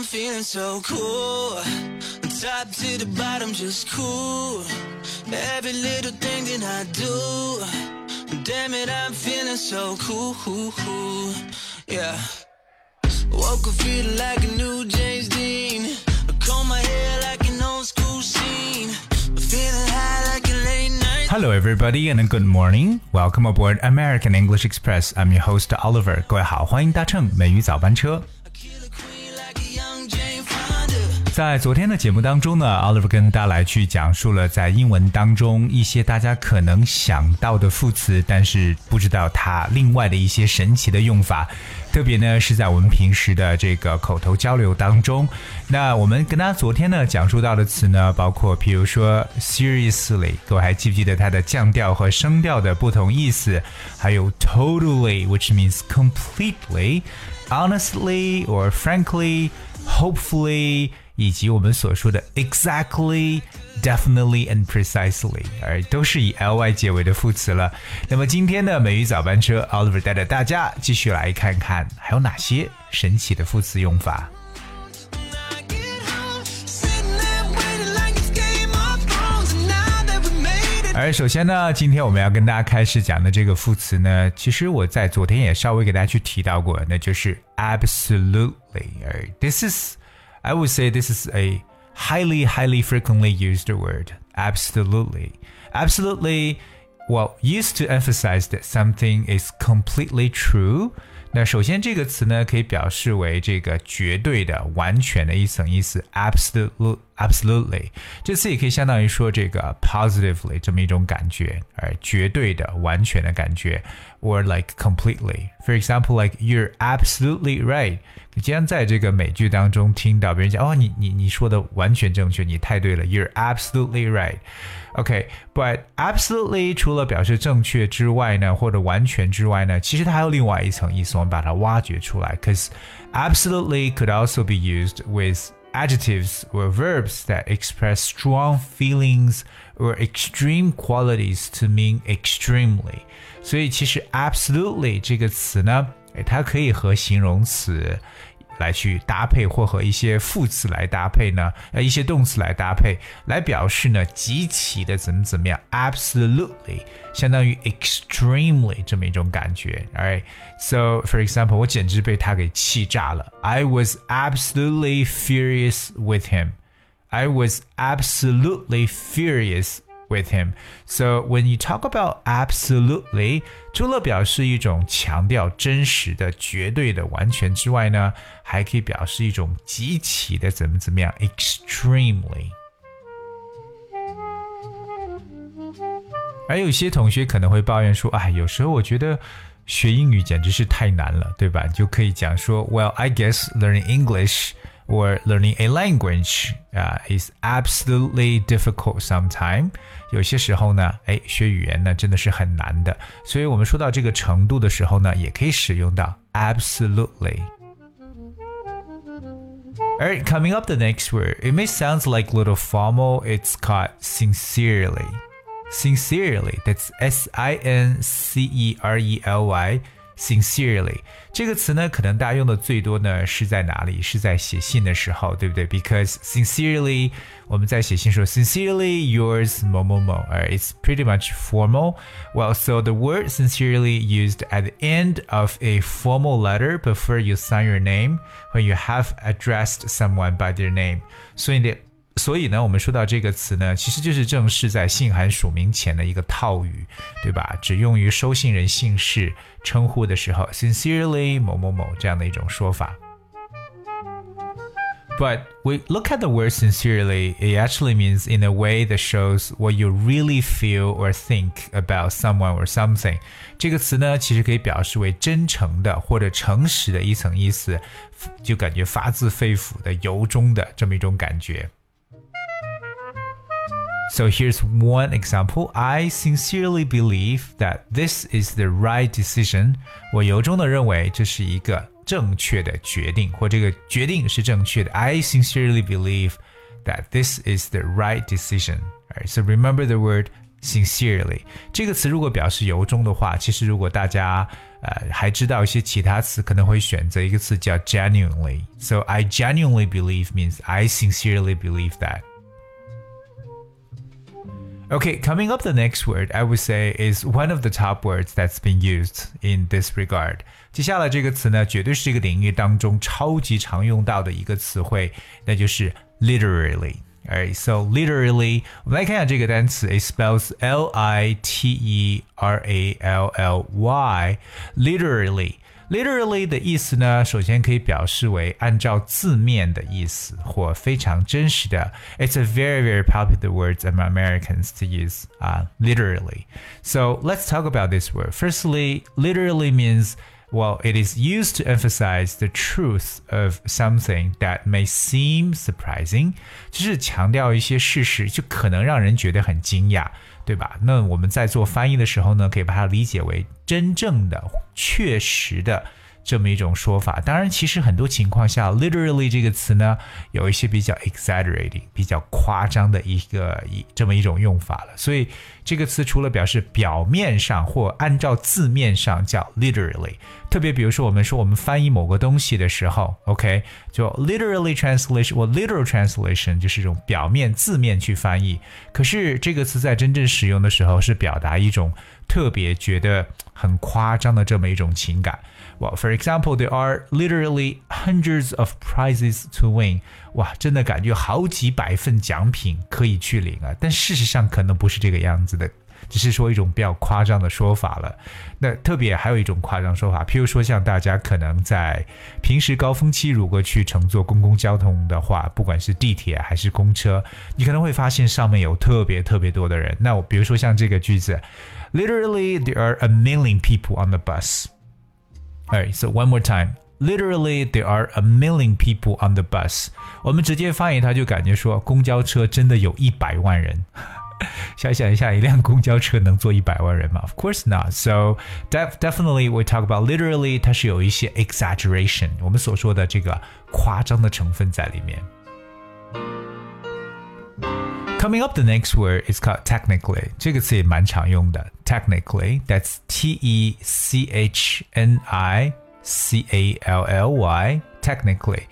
I'm feeling so cool, top to the bottom, just cool. Every little thing that I do, damn it, I'm feeling so cool. Yeah, woke up feeling like a new James Dean. I comb my hair like an old school scene. Feeling high like a late night. Hello, everybody, and a good morning. Welcome aboard American English Express. I'm your host Oliver. 各位好，欢迎搭乘美语早班车。在昨天的节目当中呢 Oliver 跟大家来去讲述了在英文当中一些大家可能想到的副词，但是不知道它另外的一些神奇的用法，特别呢是在我们平时的这个口头交流当中。那我们跟大家昨天呢讲述到的词呢，包括比如说 seriously， 各位还记不记得它的降调和升调的不同意思，还有 totally which means completely, honestly or frankly, hopefully，以及我们所说的 exactly, definitely and precisely， 而都是以 ly 结尾的副词了。那么今天的美语早班车 Oliver 带着大家继续来看看还有哪些神奇的副词用法。而首先呢，今天我们要跟大家开始讲的这个副词呢，其实我在昨天也稍微给大家去提到过，那就是 absolutely。 I would say this is a highly frequently used word. Absolutely. Absolutely, well, used to emphasize that something is completely true. 那首先这个词呢可以表示为这个绝对的完全的一层意思 absolutely 这次也可以相当于说这个 positively 这么一种感觉，而绝对的完全的感觉 or like completely. For example, like you're absolutely right. 你经常在这个美剧当中听到别人讲，哦，你说的完全正确，你太对了， you're absolutely right. OK, but absolutely 除了表示正确之外呢，或者完全之外呢，其实它还有另外一层意思，我们把它挖掘出来 because absolutely could also be used with adjectives or verbs that express strong feelings or extreme qualities to mean extremely. 所以其实 absolutely 这个词呢，它可以和形容词来去搭配，或和一些副词来搭配呢，一些动词来搭配，来表示呢极其的怎么样 ，absolutely 相当于 extremely 这么一种感觉。Alright, so for example， 我简直被他给气炸了。I was absolutely furious with him. I was absolutely furious with him. So when you talk about absolutely， 除了表示一种强调真实的、绝对的、完全之外呢，还可以表示一种极其的怎么样 extremely。而有些同学可能会抱怨说，哎，有时候我觉得学英语简直是太难了，对吧？你就可以讲说 ，Well, I guess learning English or learning a language is absolutely difficult sometimes. 有些时候呢，学语言呢真的是很难的。所以我们说到这个程度的时候呢，也可以使用到 absolutely. Alright, coming up the next word. It may sound like a little formal. It's called sincerely. Sincerely, that's S-I-N-C-E-R-E-L-Y.Sincerely 这个词呢，可能大家用的最多呢是在哪里？是在写信的时候，对不对？ Because sincerely， 我们在写信说 sincerely yours 某某某，而 it's pretty much formal. Well, so the word sincerely used at the end of a formal letter before you sign your name when you have addressed someone by their name. 所以呢，我们说到这个词呢，其实就是正式在信函署名前的一个套语，对吧？只用于收信人姓氏称呼的时候 ，sincerely 某某某这样的一种说法。But we look at the word sincerely, it actually means in a way that shows what you really feel or think about someone or something. 这个词呢，其实可以表示为真诚的或者诚实的一层意思，就感觉发自肺腑的、由衷的这么一种感觉。So here's one example. I sincerely believe that this is the right decision. 我由衷地认为这是一个正确的决定，或这个决定是正确的。I sincerely believe that this is the right decision. Alright, so remember the word sincerely. 这个词如果表示由衷的话，其实如果大家还知道一些其他词可能会选择一个词叫 genuinely. So I genuinely believe means I sincerely believe that. Okay, coming up the next word I would say is one of the top words that's been used in this regard. 接下来这个词呢绝对是这个领域当中超级常用到的一个词汇那就是 literally. Alright, so literally, 我们来看一下这个单词 it spells L-I-T-E-R-A-L-L-Y, literally. Literally 的意思呢首先可以表示为按照字面的意思或非常真实的 It's a very, very popular word among Americans to use, literally. So let's talk about this word. Firstly, literally means, well, it is used to emphasize the truth of something that may seem surprising. 就是强调一些事实就可能让人觉得很惊讶。对吧？那我们在做翻译的时候呢，可以把它理解为真正的、确实的这么一种说法。当然，其实很多情况下 ，literally 这个词呢，有一些比较 exaggerating、比较夸张的这么一种用法了。所以这个词除了表示表面上或按照字面上叫 literally， 特别比如说我们说我们翻译某个东西的时候 ，OK， 就 literally translation 或 literal translation 就是一种表面字面去翻译。可是这个词在真正使用的时候是表达一种特别觉得很夸张的这么一种情感。Well, for example, there are literally hundreds of prizes to win. 哇，真的感觉好几百份奖品可以去领啊！但事实上可能不是这个样子的，只是说一种比较夸张的说法了。那特别还有一种夸张说法，譬如说像大家可能在平时高峰期，如果去乘坐公共交通的话，不管是地铁还是公车，你可能会发现上面有特别特别多的人。那我比如说像这个句子 ，Literally there are a million people on the bus. Alright, so one more time.Literally, there are a million people on the bus. 我们直接翻译它就感觉说公交车真的有100万人。想想一下一辆公交车能坐100万人吗 Of course not. So definitely we talk about literally 它是有一些 exaggeration, 我们所说的这个夸张的成分在里面。Coming up the next word is called technically. 这个词也蛮常用的 technically. That's T-E-C-H-N-I-C-A-L-L-Y, technically.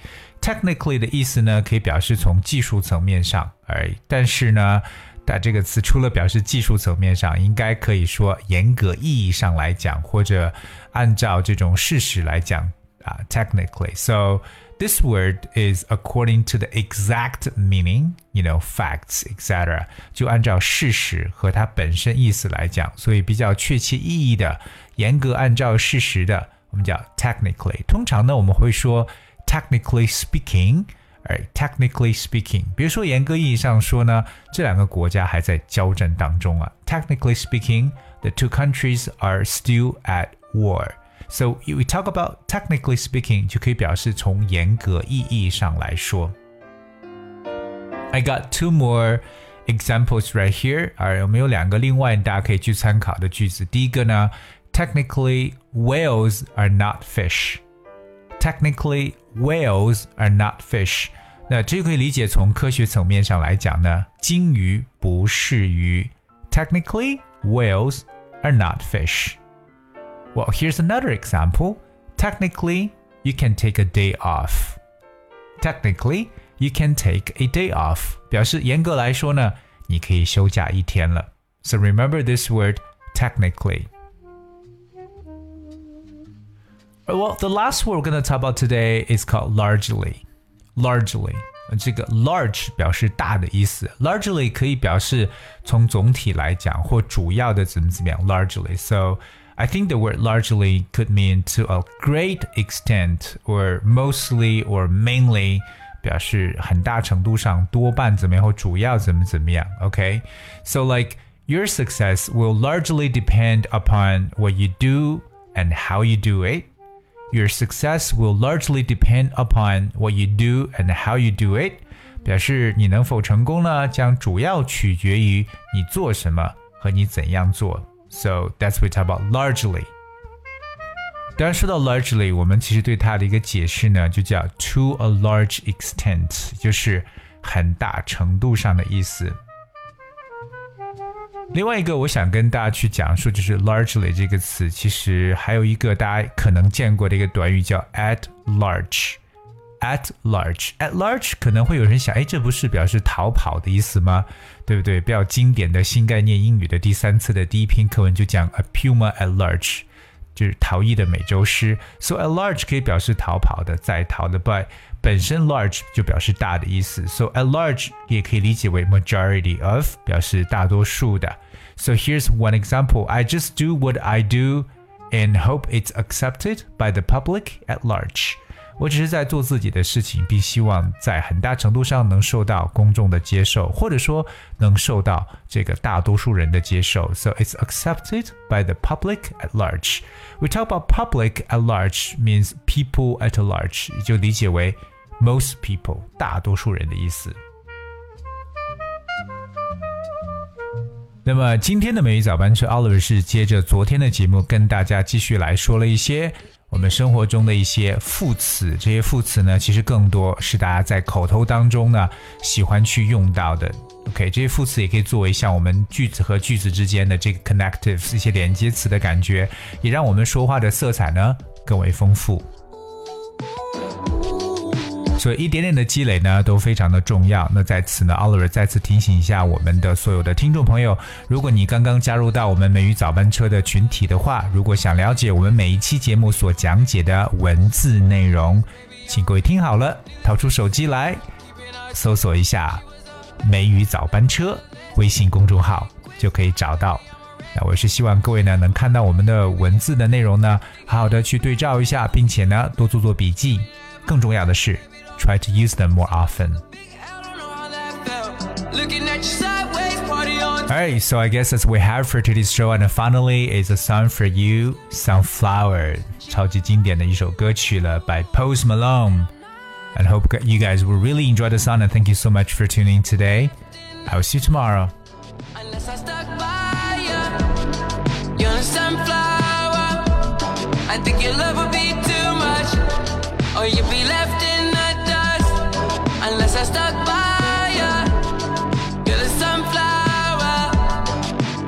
Technically 的意思呢可以表示从技术层面上而已。但是呢它这个词除了表示技术层面上应该可以说严格意义上来讲或者按照这种事实来讲technically. So this word is according to the exact meaning, you know, facts, etc. 就按照事实和它本身意思来讲所以比较确切意义的严格按照事实的我们叫 technically 通常呢我们会说 technically speaking technically speaking 比如说严格意义上说呢这两个国家还在交战当中啊 technically speaking the two countries are still at war so we talk about technically speaking 就可以表示从严格意义上来说 I got two more examples right here 我们有两个另外大家可以去参考的句子第一个呢Technically, whales are not fish. Technically, whales are not fish. 那这可以理解从科学层面上来讲呢，鲸鱼不是鱼。Technically, whales are not fish. Well, here's another example. Technically, you can take a day off. Technically, you can take a day off. 表示严格来说呢，你可以休假一天了。So remember this word, technically.Well, the last word we're going to talk about today is called largely. Largely. 这个 large 表示大的意思。Largely 可以表示从总体来讲或主要的怎么样 largely. So I think the word largely could mean to a great extent or mostly or mainly 表示很大程度上多半怎么样或主要怎么样 Okay? So like your success will largely depend upon what you do and how you do it.Your success will largely depend upon what you do and how you do it. 表示你能否成功呢，将主要取决于你做什么和你怎样做。So that's what we talk about largely. 当然说到 largely, 我们其实对它的一个解释呢，就叫 to a large extent, 就是很大程度上的意思。另外一个我想跟大家去讲述就是 largely 这个词，其实还有一个大家可能见过的一个短语叫 at large。at large 可能会有人想，哎，这不是表示逃跑的意思吗？对不对？比较经典的新概念英语的第三次的第一篇课文就讲 a puma at large， 就是逃逸的美洲狮。So at large 可以表示逃跑的、在逃的 ，but 本身 large 就表示大的意思。So at large 也可以理解为 majority of， 表示大多数的。So here's one example. I just do what I do and hope it's accepted by the public at large.我只是在做自己的事情，并希望在很大程度上能受到公众的接受，或者说能受到这个大多数人的接受。So it's accepted by the public at large. We talk about public at large means people at large， 就理解为 most people， 大多数人的意思。那么今天的美语早班车 Oliver 是接着昨天的节目跟大家继续来说了一些我们生活中的一些副词，这些副词呢，其实更多是大家在口头当中呢喜欢去用到的。OK， 这些副词也可以作为像我们句子和句子之间的这个 connective 一些连接词的感觉，也让我们说话的色彩呢更为丰富。所以一点点的积累呢都非常的重要。那在此呢 Oliver 再次提醒一下我们的所有的听众朋友，如果你刚刚加入到我们美语早班车的群体的话，如果想了解我们每一期节目所讲解的文字内容，请各位听好了，掏出手机来搜索一下美语早班车微信公众号就可以找到。那我是希望各位呢能看到我们的文字的内容呢好好的去对照一下，并且呢多做做笔记，更重要的是try to use them more often. Alright, so I guess that's what we have for today's show. And finally, it's a song for you, Sunflower. 超级经典的一首歌曲了 by Post Malone. And hope you guys will really enjoy the song. And thank you so much for tuning in today. I will see you tomorrow. Unless I stuck by you, you're a sunflower. I think your love will be too much, or you'll be left in the unless I stuck by ya. You're the sunflower.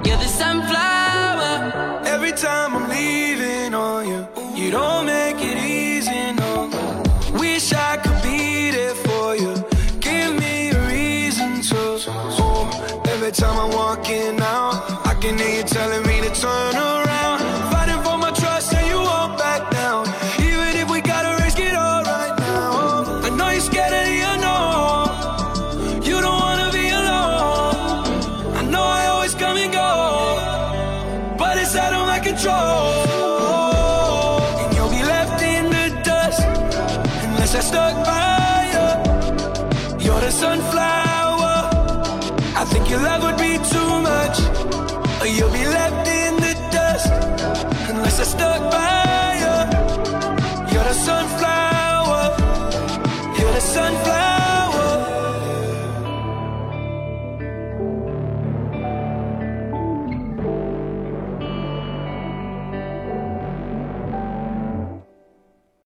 You're the sunflower. Every time I'm leaving on you, you don't make it easy, no. Wish I could be there for you. Give me a reason to. Oh, every time I'm walking out, I can hear you telling me to turn around. Fighting for my trust and you won't back down. Even if we gotta risk it all right now. I know you're scared of the unknown. Out of my control, and you'll be left in the dust unless I stuck by you. You're the sunflower. I think you love her.